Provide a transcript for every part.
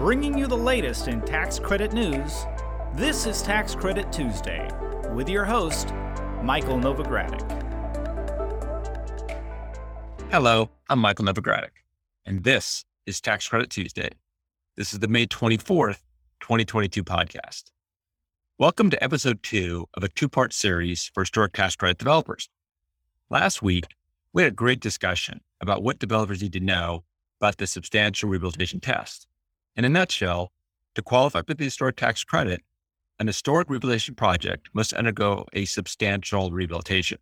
bringing you the latest in tax credit news. This is Tax Credit Tuesday with your host, Michael Novogradac. Hello, I'm Michael Novogradac, and this is Tax Credit Tuesday. This is the May 24th, 2022 podcast. Welcome to episode 2 of a two-part series for historic tax credit developers. Last week, we had a great discussion about what developers need to know about the substantial rehabilitation test. In a nutshell, to qualify for the historic tax credit, an historic rehabilitation project must undergo a substantial rehabilitation.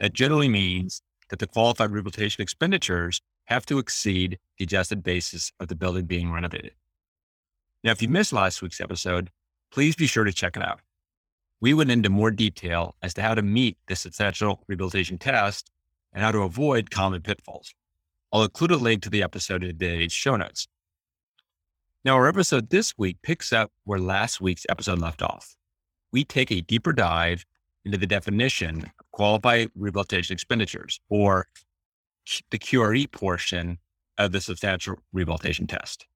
That generally means that the qualified rehabilitation expenditures have to exceed the adjusted basis of the building being renovated. Now, if you missed last week's episode, please be sure to check it out. We went into more detail as to how to meet the substantial rehabilitation test and how to avoid common pitfalls. I'll include a link to the episode in today's show notes. Now, our episode this week picks up where last week's episode left off. We take a deeper dive into the definition of qualified rehabilitation expenditures, or the QRE portion of the substantial rehabilitation test.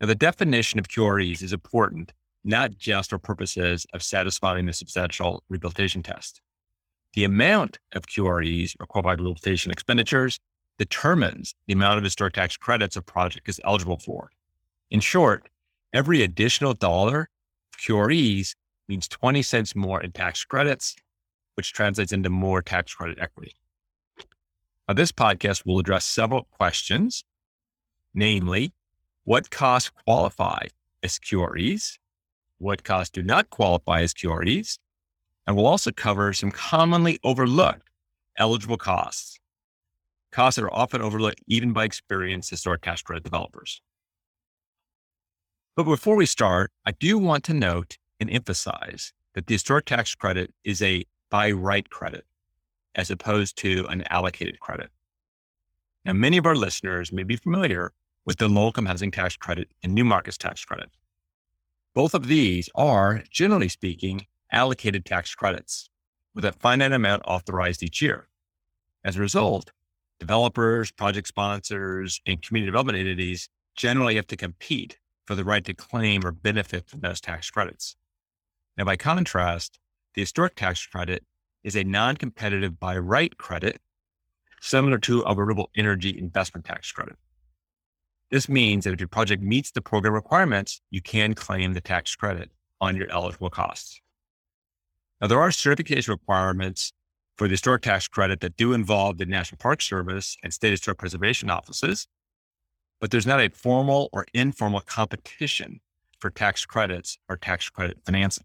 Now, the definition of QREs is important, not just for purposes of satisfying the substantial rehabilitation test. The amount of QREs, or qualified rehabilitation expenditures, determines the amount of historic tax credits a project is eligible for. In short, every additional dollar of QREs means 20 cents more in tax credits, which translates into more tax credit equity. Now, this podcast will address several questions, namely, what costs qualify as QREs, what costs do not qualify as QREs, and we'll also cover some commonly overlooked eligible costs, costs that are often overlooked even by experienced historic tax credit developers. But before we start, I do want to note and emphasize that the historic tax credit is a by right credit, as opposed to an allocated credit. Now, many of our listeners may be familiar with the low-income housing tax credit and new markets tax credit. Both of these are, generally speaking, allocated tax credits with a finite amount authorized each year. As a result, developers, project sponsors, and community development entities generally have to compete for the right to claim or benefit from those tax credits. Now, by contrast, the historic tax credit is a non-competitive by right credit, similar to a renewable energy investment tax credit. This means that if your project meets the program requirements, you can claim the tax credit on your eligible costs. Now, there are certification requirements for the historic tax credit that do involve the National Park Service and state historic preservation offices, but there's not a formal or informal competition for tax credits or tax credit financing.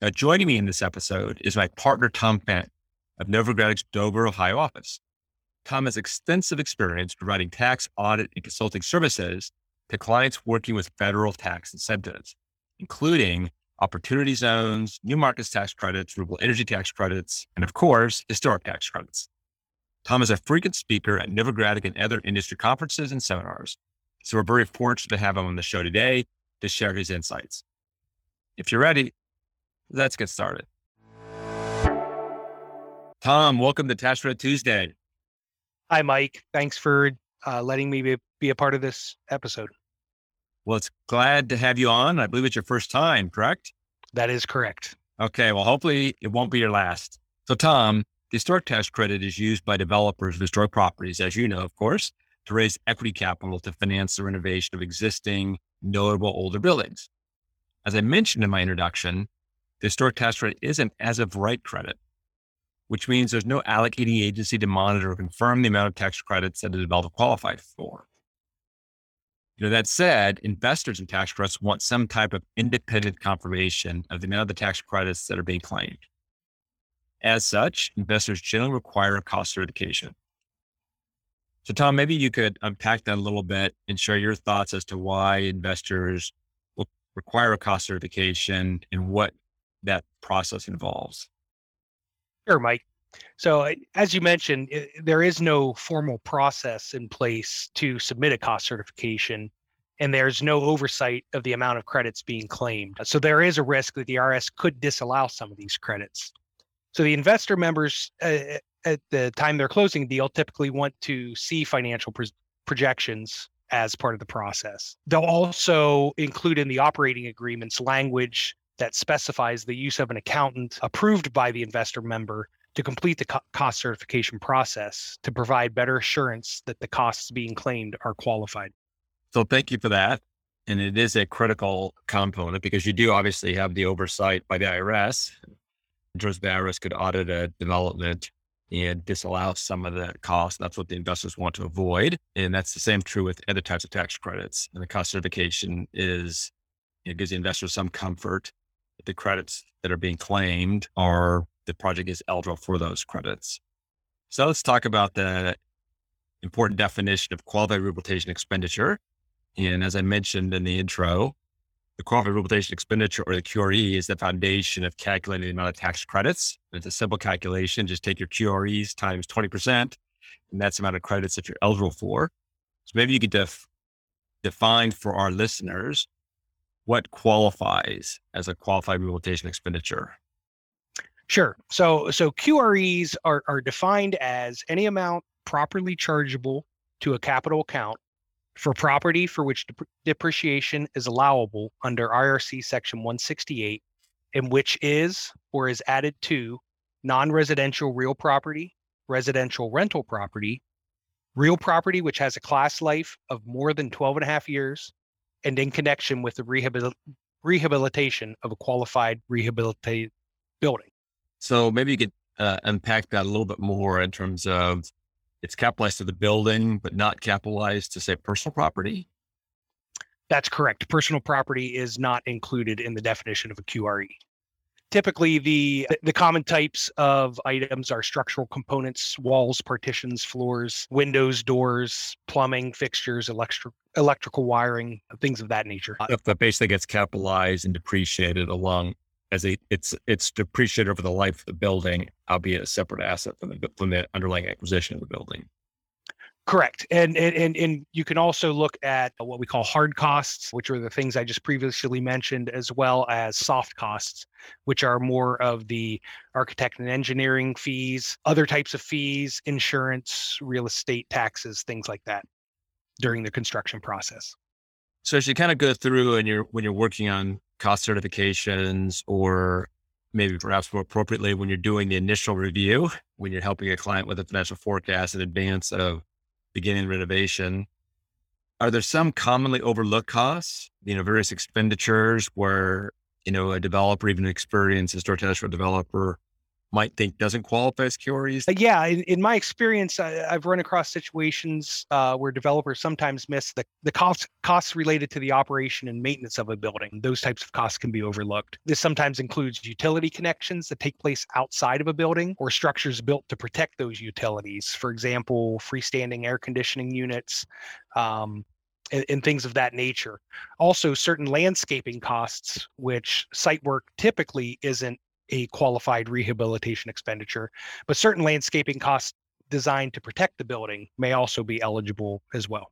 Now, joining me in this episode is my partner, Tom Fent of Novogradac's Dover, Ohio office. Tom has extensive experience providing tax, audit, and consulting services to clients working with federal tax incentives, including opportunity zones, new markets tax credits, renewable energy tax credits, and of course, historic tax credits. Tom is a frequent speaker at Novogradac and other industry conferences and seminars, so we're very fortunate to have him on the show today to share his insights. If you're ready, let's get started. Tom, welcome to Tax Credit Tuesday. Hi, Mike. Thanks for letting me be a part of this episode. Well, it's glad to have you on. I believe it's your first time, correct? That is correct. Okay. Well, hopefully it won't be your last. So, Tom, the historic tax credit is used by developers of historic properties, as you know, of course, to raise equity capital to finance the renovation of existing notable older buildings. As I mentioned in my introduction, the historic tax credit is an as-of-right credit, which means there's no allocating agency to monitor or confirm the amount of tax credits that a developer qualified for. That said, investors in tax credits want some type of independent confirmation of the amount of the tax credits that are being claimed. As such, investors generally require a cost certification. So, Tom, maybe you could unpack that a little bit and share your thoughts as to why investors will require a cost certification and what that process involves. Sure, Mike. So as you mentioned, there is no formal process in place to submit a cost certification, and there's no oversight of the amount of credits being claimed. So there is a risk that the IRS could disallow some of these credits. So the investor members at the time they're closing a deal typically want to see financial projections as part of the process. They'll also include in the operating agreements language that specifies the use of an accountant approved by the investor member to complete the cost certification process to provide better assurance that the costs being claimed are qualified. So thank you for that. And it is a critical component because you do obviously have the oversight by the IRS. Just the IRS could audit a development and disallow some of the costs. That's what the investors want to avoid. And that's the same true with other types of tax credits. And the cost certification is, it gives the investors some comfort that the credits that are being claimed are, the project is eligible for those credits. So let's talk about the important definition of qualified rehabilitation expenditure. And as I mentioned in the intro, the qualified rehabilitation expenditure, or the QRE, is the foundation of calculating the amount of tax credits. And it's a simple calculation. Just take your QREs times 20%, and that's the amount of credits that you're eligible for. So maybe you could define for our listeners what qualifies as a qualified rehabilitation expenditure. Sure. So QREs are defined as any amount properly chargeable to a capital account for property for which depreciation is allowable under IRC Section 168, and which is or is added to non-residential real property, residential rental property, real property which has a class life of more than 12 and a half years, and in connection with the rehabilitation of a qualified rehabilitated building. So maybe you could unpack that a little bit more in terms of, it's capitalized to the building, but not capitalized to, say, personal property? That's correct. Personal property is not included in the definition of a QRE. Typically, the common types of items are structural components, walls, partitions, floors, windows, doors, plumbing, fixtures, electrical wiring, things of that nature. If the base that gets capitalized and depreciated along as it's depreciated over the life of the building, albeit a separate asset from the underlying acquisition of the building. Correct. And you can also look at what we call hard costs, which are the things I just previously mentioned, as well as soft costs, which are more of the architect and engineering fees, other types of fees, insurance, real estate taxes, things like that during the construction process. So as you kind of go through and when you're working on cost certifications, or maybe perhaps more appropriately, when you're doing the initial review, when you're helping a client with a financial forecast in advance of beginning renovation, are there some commonly overlooked costs, various expenditures where, a developer, even an experienced historic-industrial developer, might think doesn't qualify as QREs? Yeah. In my experience, I've run across situations where developers sometimes miss the costs related to the operation and maintenance of a building. Those types of costs can be overlooked. This sometimes includes utility connections that take place outside of a building or structures built to protect those utilities. For example, freestanding air conditioning units, and things of that nature. Also, certain landscaping costs, which site work typically isn't a qualified rehabilitation expenditure, but certain landscaping costs designed to protect the building may also be eligible as well.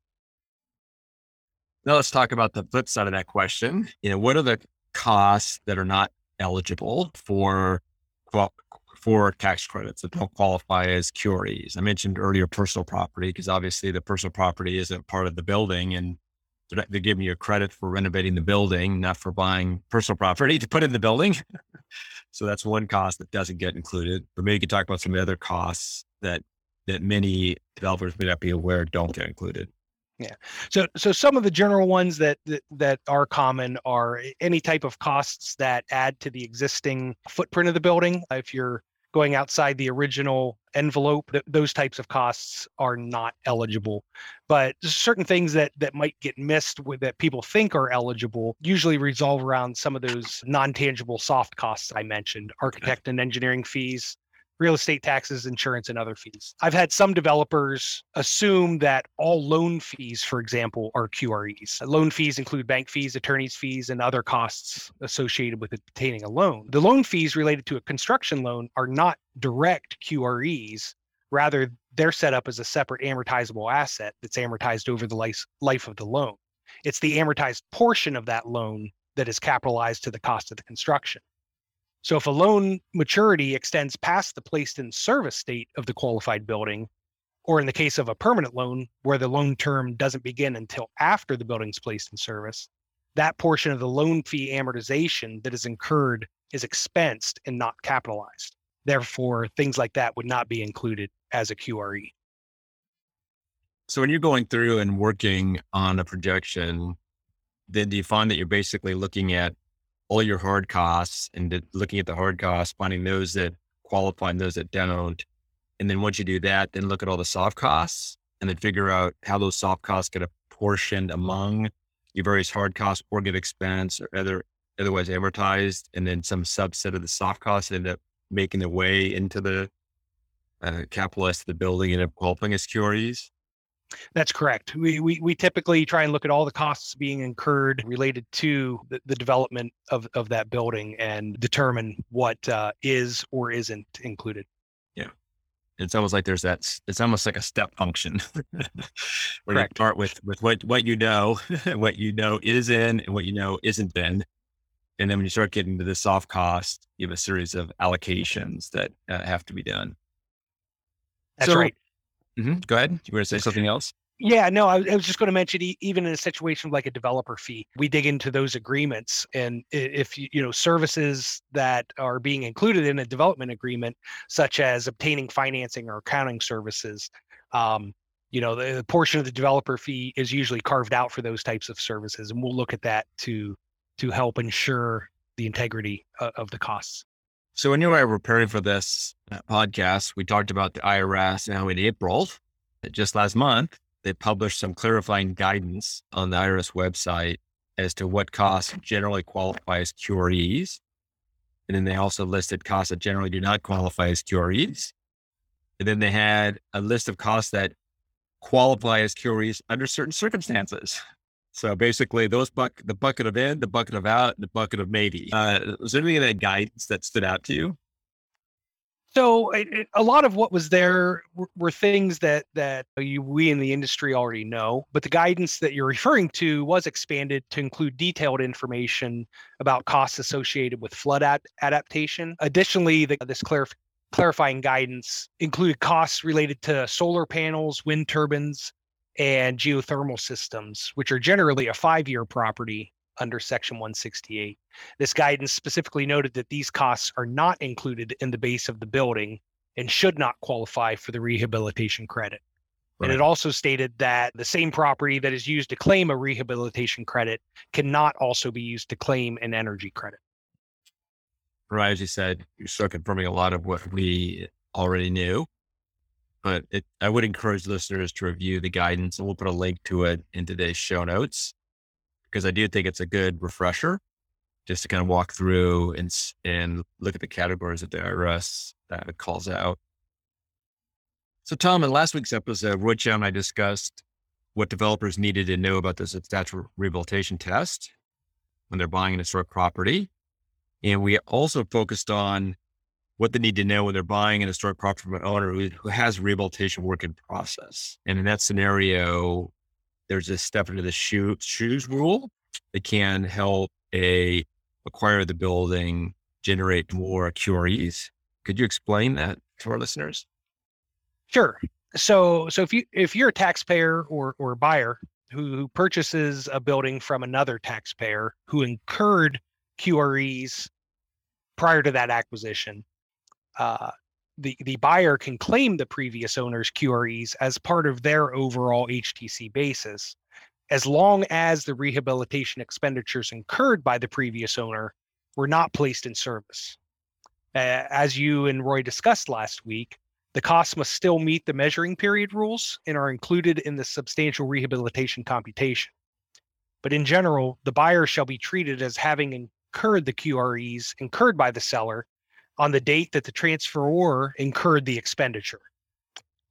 Now let's talk about the flip side of that question. What are the costs that are not eligible for tax credits that don't qualify as QREs? I mentioned earlier personal property, because obviously the personal property isn't part of the building, and they're giving you a credit for renovating the building, not for buying personal property to put in the building. So that's one cost that doesn't get included. But maybe you can talk about some of the other costs that many developers may not be aware don't get included. Yeah. So some of the general ones that are common are any type of costs that add to the existing footprint of the building. If you're going outside the original envelope, those types of costs are not eligible. But certain things that might get missed that people think are eligible usually resolve around some of those non-tangible soft costs I mentioned, architect and engineering fees, real estate taxes, insurance, and other fees. I've had some developers assume that all loan fees, for example, are QREs. Loan fees include bank fees, attorney's fees, and other costs associated with obtaining a loan. The loan fees related to a construction loan are not direct QREs. Rather, they're set up as a separate amortizable asset that's amortized over the life of the loan. It's the amortized portion of that loan that is capitalized to the cost of the construction. So if a loan maturity extends past the placed in service date of the qualified building, Or in the case of a permanent loan, where the loan term doesn't begin until after the building's placed in service, that portion of the loan fee amortization that is incurred is expensed and not capitalized. Therefore, things like that would not be included as a QRE. So when you're going through and working on a projection, then do you find that you're basically looking at all your hard costs and looking at the hard costs, finding those that qualify and those that don't? And then once you do that, then look at all the soft costs and then figure out how those soft costs get apportioned among your various hard costs or get expense or otherwise amortized. And then some subset of the soft costs end up making their way into the capitalized to the building and end up qualifying as QREs. That's correct. We typically try and look at all the costs being incurred related to the development of that building and determine what is or isn't included. Yeah. It's almost like it's almost like a step function where you start with what you know, what you know is in and what you know isn't in. And then when you start getting to the soft cost, you have a series of allocations that have to be done. That's so, right. Mm-hmm. Go ahead. You want to say something else? Yeah, no, I was just going to mention even in a situation like a developer fee, we dig into those agreements. And if, services that are being included in a development agreement, such as obtaining financing or accounting services, the portion of the developer fee is usually carved out for those types of services. And we'll look at that to help ensure the integrity of the costs. So when you and I were preparing for this podcast, we talked about the IRS now in April, just last month. They published some clarifying guidance on the IRS website as to what costs generally qualify as QREs. And then they also listed costs that generally do not qualify as QREs. And then they had a list of costs that qualify as QREs under certain circumstances. So basically those the bucket of in, the bucket of out, and the bucket of maybe. Was there any of that guidance that stood out to you? So a lot of what was there were things that we in the industry already know, but the guidance that you're referring to was expanded to include detailed information about costs associated with flood adaptation. Additionally, this clarifying guidance included costs related to solar panels, wind turbines, and geothermal systems, which are generally a 5-year property under Section 168. This guidance specifically noted that these costs are not included in the base of the building and should not qualify for the rehabilitation credit. Right. And it also stated that the same property that is used to claim a rehabilitation credit cannot also be used to claim an energy credit. Right, as you said, you're still confirming a lot of what we already knew, but I would encourage listeners to review the guidance, and we'll put a link to it in today's show notes, because I do think it's a good refresher just to kind of walk through and look at the categories that the IRS calls out. So Tom, in last week's episode, Roy and I discussed what developers needed to know about the substantial rehabilitation test when they're buying an historic property. And we also focused on what they need to know when they're buying an historic property from an owner who has rehabilitation work in process. And in that scenario, there's a step into the shoes rule that can help acquire the building, generate more QREs. Could you explain that to our listeners? Sure. So if you're a taxpayer or a buyer who purchases a building from another taxpayer who incurred QREs prior to that acquisition, the buyer can claim the previous owner's QREs as part of their overall HTC basis, as long as the rehabilitation expenditures incurred by the previous owner were not placed in service. As you and Roy discussed last week, the costs must still meet the measuring period rules and are included in the substantial rehabilitation computation. But in general, the buyer shall be treated as having incurred the QREs incurred by the seller on the date that the transferor incurred the expenditure.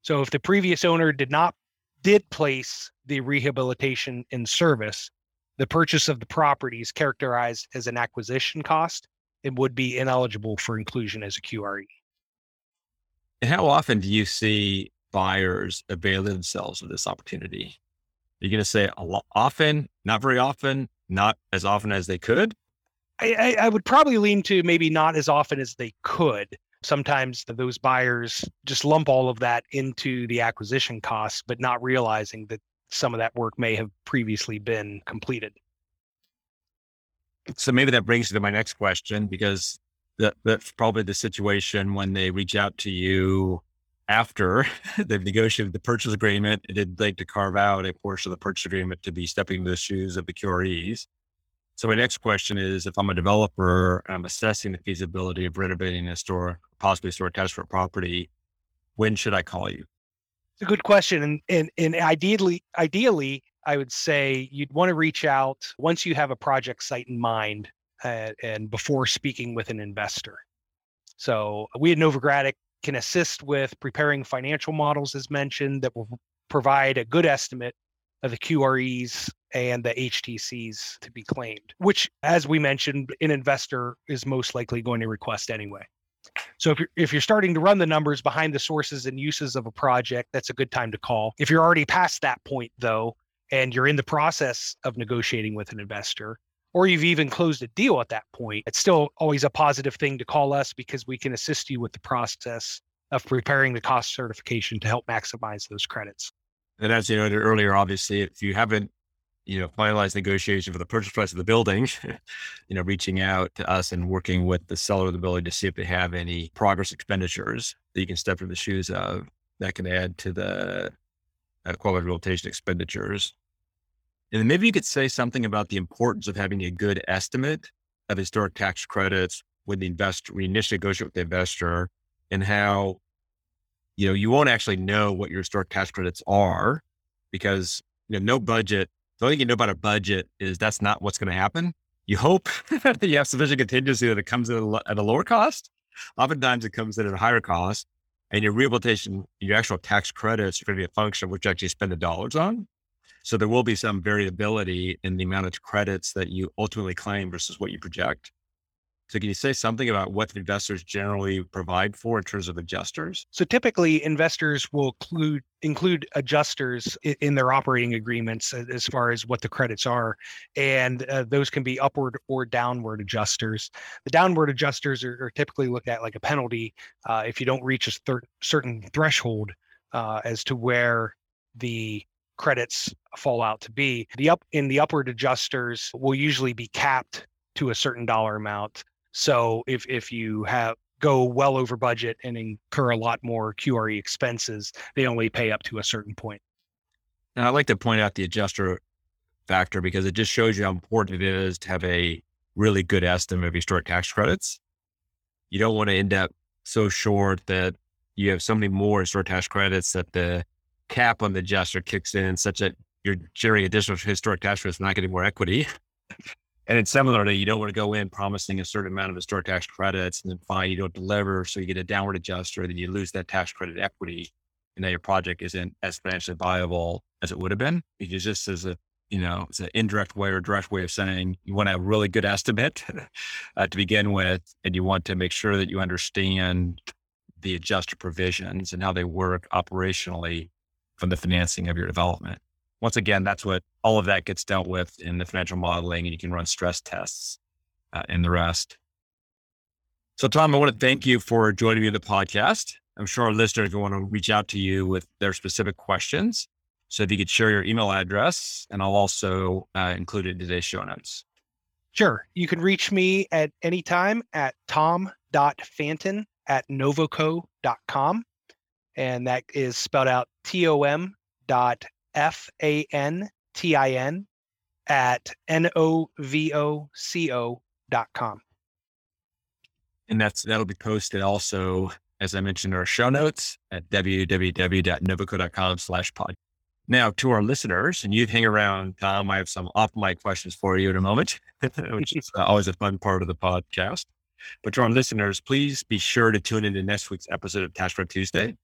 So if the previous owner did place the rehabilitation in service, the purchase of the property is characterized as an acquisition cost and would be ineligible for inclusion as a QRE. And how often do you see buyers avail themselves of this opportunity? Are you going to say often, not very often, not as often as they could? I would probably lean to maybe not as often as they could, sometimes those buyers just lump all of that into the acquisition costs, but not realizing that some of that work may have previously been completed. So maybe that brings you to my next question, because that's probably the situation when they reach out to you after they've negotiated the purchase agreement. They'd like to carve out a portion of the purchase agreement to be stepping into the shoes of the QREs. So my next question is, if I'm a developer, I'm assessing the feasibility of renovating a store, possibly a store attached to a property, when should I call you? It's a good question. And ideally, I would say you'd want to reach out once you have a project site in mind and before speaking with an investor. So we at Novogradac can assist with preparing financial models, as mentioned, that will provide a good estimate of the QREs and the HTCs to be claimed, which, as we mentioned, an investor is most likely going to request anyway. So if you're starting to run the numbers behind the sources and uses of a project, that's a good time to call. If you're already past that point, though, and you're in the process of negotiating with an investor, or you've even closed a deal at that point, it's still always a positive thing to call us, because we can assist you with the process of preparing the cost certification to help maximize those credits. And as you noted earlier, obviously, if you haven't finalized negotiation for the purchase price of the building, reaching out to us and working with the seller of the building to see if they have any progress expenditures that you can step into the shoes of that can add to the qualification expenditures. And then maybe you could say something about the importance of having a good estimate of historic tax credits when the investor, we initially negotiate with the investor, and how, you won't actually know what your historic tax credits are, because no budget. The only thing you know about a budget is that's not what's going to happen. You hope that you have sufficient contingency that it comes in at a lower cost. Oftentimes it comes in at a higher cost, and your rehabilitation, your actual tax credits are going to be a function of what you actually spend the dollars on. So there will be some variability in the amount of credits that you ultimately claim versus what you project. So can you say something about what investors generally provide for in terms of adjusters? So typically investors will include adjusters in their operating agreements as far as what the credits are. And those can be upward or downward adjusters. The downward adjusters are typically looked at like a penalty if you don't reach a certain threshold as to where the credits fall out to be. The upward adjusters will usually be capped to a certain dollar amount. So if you go well over budget and incur a lot more QRE expenses, they only pay up to a certain point. Now, I like to point out the adjuster factor, because it just shows you how important it is to have a really good estimate of historic tax credits. You don't want to end up so short that you have so many more historic tax credits that the cap on the adjuster kicks in, such that you're generating additional historic tax credits, not getting more equity. And it's similarly, you don't want to go in promising a certain amount of historic tax credits and then find you don't deliver. So you get a downward adjuster, then you lose that tax credit equity, and now your project isn't as financially viable as it would have been. It just is it's an indirect way or direct way of saying you want to have a really good estimate to begin with. And you want to make sure that you understand the adjuster provisions and how they work operationally from the financing of your development. Once again, that's what all of that gets dealt with in the financial modeling, and you can run stress tests and the rest. So Tom, I want to thank you for joining me on the podcast. I'm sure our listeners will want to reach out to you with their specific questions. So if you could share your email address, and I'll also include it in today's show notes. Sure. You can reach me at any time at tom.fanton@novoco.com. And that is spelled out TOM.FANTIN@NOVOCO.com. And that'll be posted also, as I mentioned, in our show notes at www.novoco.com/pod. Now, to our listeners, and you'd hang around, Tom, I have some off-mic questions for you in a moment, which is always a fun part of the podcast. But to our listeners, please be sure to tune into next week's episode of Tax Prep Tuesday.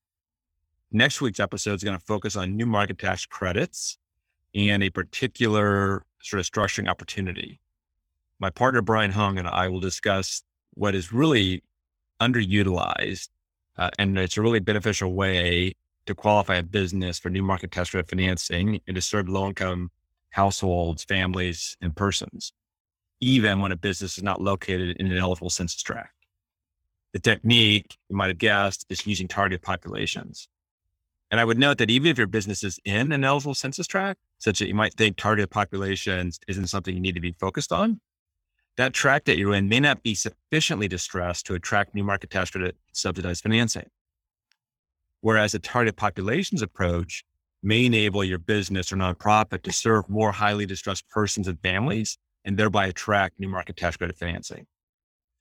Next week's episode is going to focus on new market tax credits and a particular sort of structuring opportunity. My partner, Brian Hung, and I will discuss what is really underutilized, and it's a really beneficial way to qualify a business for new market tax credit financing and to serve low-income households, families, and persons, even when a business is not located in an eligible census tract. The technique, you might have guessed, is using target populations. And I would note that even if your business is in an eligible census tract, such that you might think targeted populations isn't something you need to be focused on, that tract that you're in may not be sufficiently distressed to attract new market tax credit subsidized financing. Whereas a targeted populations approach may enable your business or nonprofit to serve more highly distressed persons and families, and thereby attract new market tax credit financing.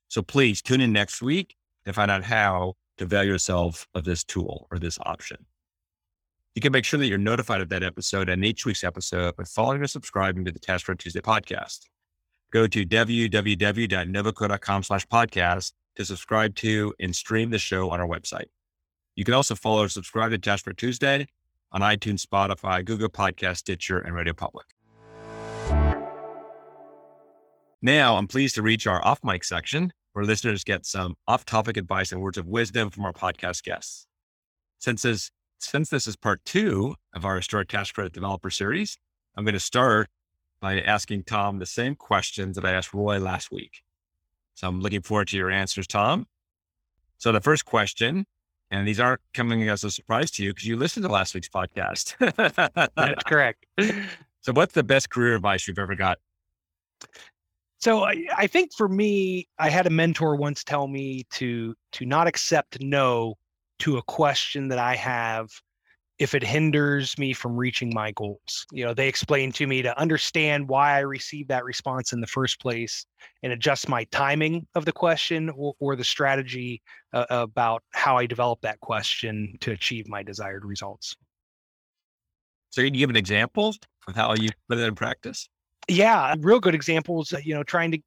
So please tune in next week to find out how to avail yourself of this tool or this option. You can make sure that you're notified of that episode and each week's episode by following or subscribing to the Tax Credit Tuesday podcast. Go to www.novaco.com/podcast to subscribe to and stream the show on our website. You can also follow or subscribe to Tax Credit Tuesday on iTunes, Spotify, Google Podcasts, Stitcher, and Radio Public. Now I'm pleased to reach our off mic section where listeners get some off topic advice and words of wisdom from our podcast guests. Since this is part two of our historic tax credit developer series, I'm going to start by asking Tom the same questions that I asked Roy last week. So I'm looking forward to your answers, Tom. So the first question, and these aren't coming as a surprise to you because you listened to last week's podcast. That's correct. So what's the best career advice you've ever got? So I think for me, I had a mentor once tell me to not accept no to a question that I have if it hinders me from reaching my goals. You know, they explained to me to understand why I received that response in the first place and adjust my timing of the question or the strategy about how I develop that question to achieve my desired results. So can you give an example of how you put it in practice? Yeah, real good examples, you know, trying to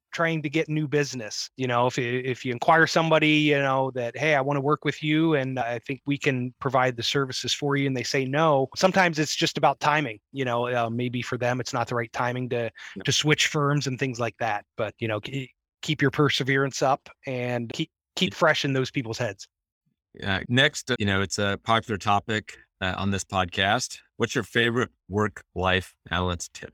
get new business. You know, if you inquire somebody, you know, that, hey, I want to work with you and I think we can provide the services for you, and they say no. Sometimes it's just about timing, you know, maybe for them, it's not the right timing to switch firms and things like that. But, you know, keep your perseverance up and keep fresh in those people's heads. Yeah. Next, you know, it's a popular topic on this podcast. What's your favorite work-life balance tip?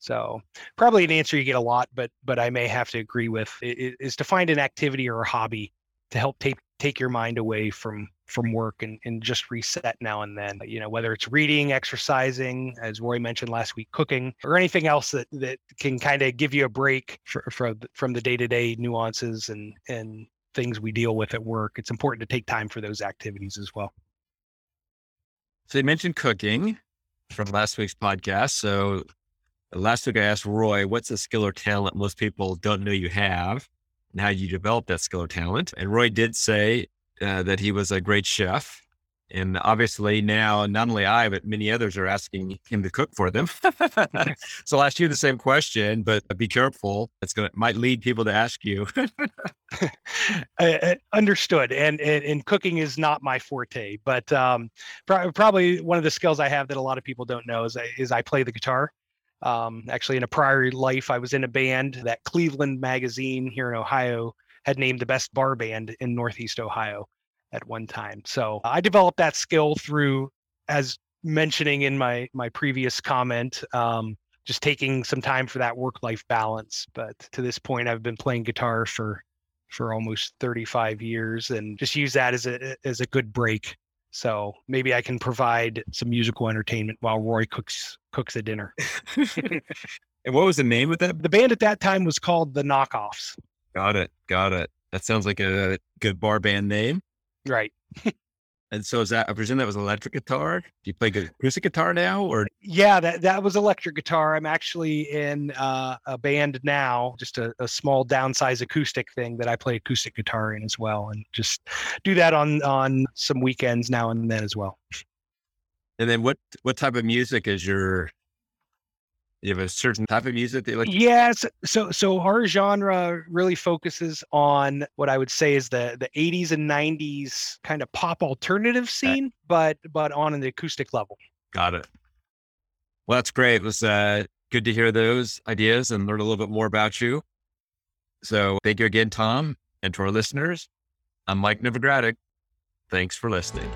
So probably an answer you get a lot, but I may have to agree with, is to find an activity or a hobby to help take your mind away from work and just reset now and then. You know, whether it's reading, exercising, as Roy mentioned last week, cooking, or anything else that can kind of give you a break from the day-to-day nuances and things we deal with at work. It's important to take time for those activities as well. So you mentioned cooking from last week's podcast. So last week, I asked Roy, what's a skill or talent most people don't know you have and how you develop that skill or talent? And Roy did say that he was a great chef. And obviously now, not only I, but many others are asking him to cook for them. So I'll ask you the same question, but be careful. It might lead people to ask you. Understood. And cooking is not my forte, but probably one of the skills I have that a lot of people don't know is I play the guitar. Actually, in a prior life, I was in a band that Cleveland Magazine here in Ohio had named the best bar band in Northeast Ohio at one time. So I developed that skill through, as mentioning in my previous comment, just taking some time for that work-life balance. But to this point, I've been playing guitar for almost 35 years and just use that as a good break. So maybe I can provide some musical entertainment while Roy cooks a dinner. And what was the name of that? The band at that time was called The Knockoffs. Got it. That sounds like a good bar band name. Right. And so is that, I presume that was electric guitar. Do you play good acoustic guitar now or? Yeah, that was electric guitar. I'm actually in a band now, just a small downsized acoustic thing that I play acoustic guitar in as well. And just do that on some weekends now and then as well. And then what type of music is you have a certain type of music that you like? Yes. So our genre really focuses on what I would say is the 80s and 90s kind of pop alternative scene, okay, but on an acoustic level. Got it. Well, that's great. It was good to hear those ideas and learn a little bit more about you. So thank you again, Tom. And to our listeners, I'm Mike Novogradac. Thanks for listening.